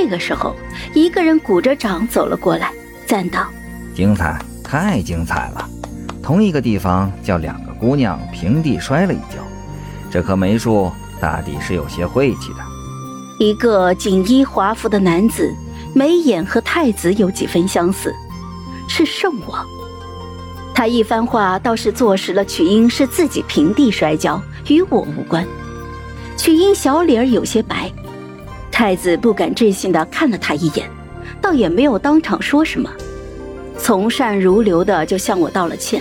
这个时候，一个人鼓着掌走了过来，赞道：“精彩，太精彩了！同一个地方叫两个姑娘平地摔了一跤，这棵梅树大抵是有些晦气的。”一个锦衣华服的男子，眉眼和太子有几分相似，是圣王。他一番话倒是坐实了曲英是自己平地摔跤，与我无关。曲英小脸有些白，太子不敢置信地看了他一眼，倒也没有当场说什么，从善如流的就向我道了歉：“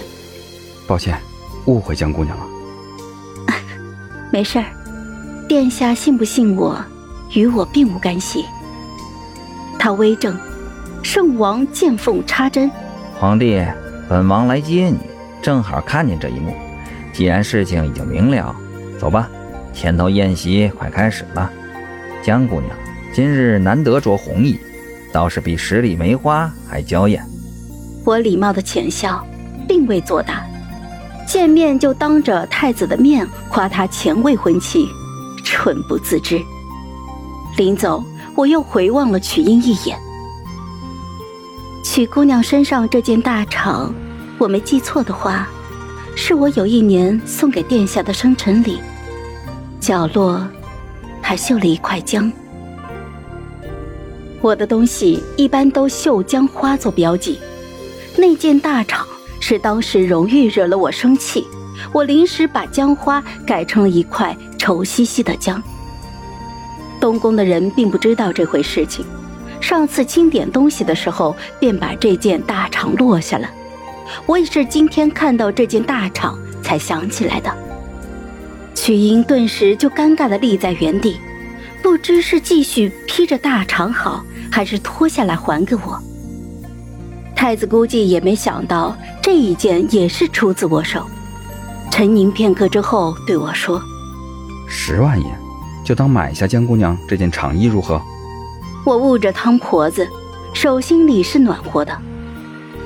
抱歉，误会江姑娘了。”“没事儿，殿下信不信我，与我并无干系。”他微怔，圣王见缝插针：“皇帝，本王来接你，正好看见这一幕。既然事情已经明了，走吧，前头宴席快开始了。江姑娘今日难得着红衣，倒是比十里梅花还娇艳。”我礼貌的浅笑，并未作答。见面就当着太子的面夸他前未婚妻，蠢不自知。临走，我又回望了曲英一眼。曲姑娘身上这件大氅，我没记错的话，是我有一年送给殿下的生辰礼，角落还绣了一块姜。我的东西一般都绣姜花做标记，那件大氅是当时荣玉惹了我生气，我临时把姜花改成了一块稠兮兮的姜。东宫的人并不知道这回事情，上次清点东西的时候便把这件大氅落下了，我也是今天看到这件大氅才想起来的。曲英顿时就尴尬地立在原地，不知是继续披着大氅好，还是脱下来还给我。太子估计也没想到这一件也是出自我手，沉吟片刻之后对我说：“10万银，就当买下江姑娘这件氅衣如何？”我捂着汤婆子，手心里是暖和的，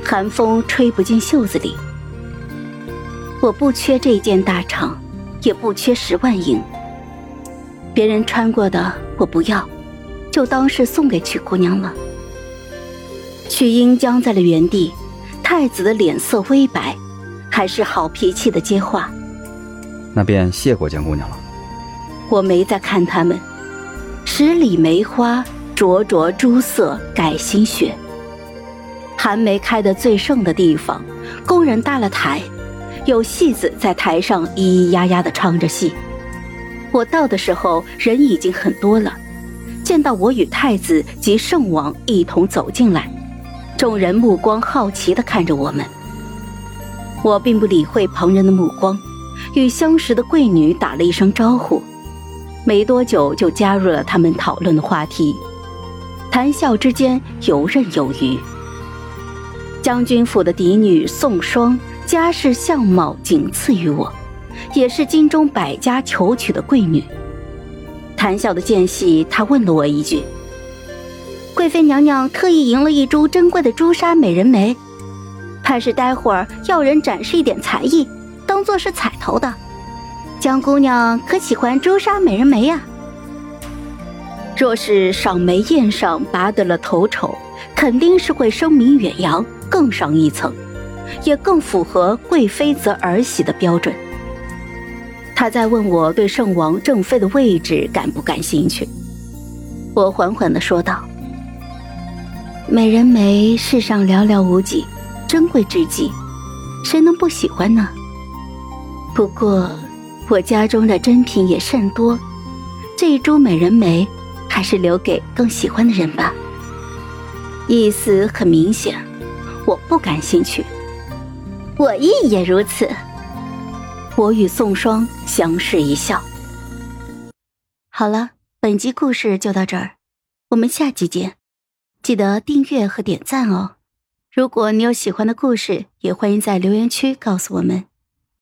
寒风吹不进袖子里。我不缺这件大氅，也不缺10万银，别人穿过的我不要，就当是送给曲姑娘了。曲英僵在了原地，太子的脸色微白，还是好脾气的接话：“那便谢过江姑娘了。”我没再看他们，十里梅花灼灼朱色改新雪，寒梅开得最盛的地方，工人搭了台，有戏子在台上咿咿呀呀地唱着戏。我到的时候人已经很多了，见到我与太子及圣王一同走进来，众人目光好奇地看着我们。我并不理会旁人的目光，与相识的贵女打了一声招呼，没多久就加入了他们讨论的话题，谈笑之间游刃有余。将军府的嫡女宋双家世相貌仅次于我，也是京中百家求娶的贵女。谈笑的间隙，她问了我一句：“贵妃娘娘特意赢了一株珍贵的朱砂美人梅，怕是待会儿要人展示一点才艺，当做是彩头的。江姑娘可喜欢朱砂美人梅呀？”若是赏梅宴上拔得了头筹，肯定是会声名远扬，更上一层，也更符合贵妃择儿媳的标准。他在问我对圣王正妃的位置感不感兴趣，我缓缓地说道：“美人梅世上寥寥无几，珍贵至极，谁能不喜欢呢？不过我家中的珍品也甚多，这一株美人梅还是留给更喜欢的人吧。”意思很明显，我不感兴趣。“我亦也如此。”我与宋双相视一笑。好了，本集故事就到这儿，我们下集见，记得订阅和点赞哦。如果你有喜欢的故事，也欢迎在留言区告诉我们。